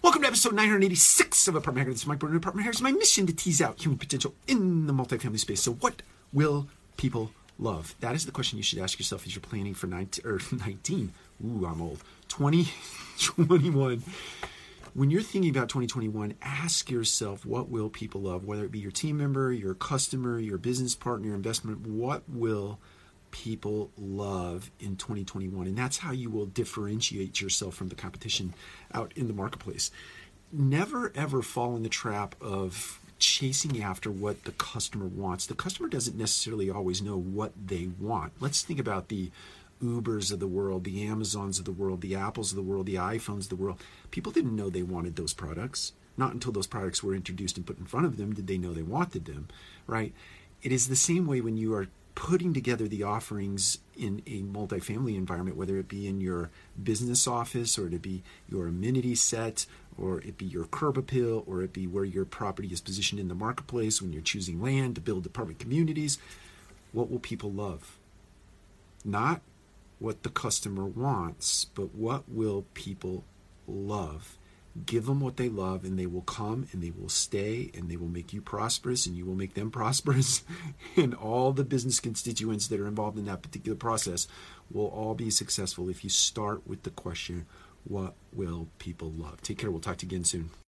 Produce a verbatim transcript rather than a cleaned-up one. Welcome to episode nine hundred eighty-six of Apartment Hacker. This is Mike Burton, Apartment Hacker. It's my mission to tease out human potential in the multifamily space. So what will people love? That is the question you should ask yourself as you're planning for nineteen, or nineteen. Ooh, I'm old. twenty twenty-one. When you're thinking about twenty twenty-one, ask yourself, what will people love? Whether it be your team member, your customer, your business partner, your investment, what will people love in twenty twenty-one? And that's how you will differentiate yourself from the competition out in the marketplace. Never ever fall in the trap of chasing after what the customer wants. The customer doesn't necessarily always know what they want. Let's think about the Ubers of the world, the Amazons of the world, the Apples of the world, the iPhones of the world. People didn't know they wanted those products. Not until those products were introduced and put in front of them did they know they wanted them, right? It is the same way when you are putting together the offerings in a multifamily environment, whether it be in your business office, or it be your amenity set, or it be your curb appeal, or it be where your property is positioned in the marketplace when you're choosing land to build apartment communities. What will people love? Not what the customer wants, but what will people love? Give them what they love, and they will come, and they will stay, and they will make you prosperous, and you will make them prosperous, and all the business constituents that are involved in that particular process will all be successful if you start with the question, what will people love? Take care. We'll talk to you again soon.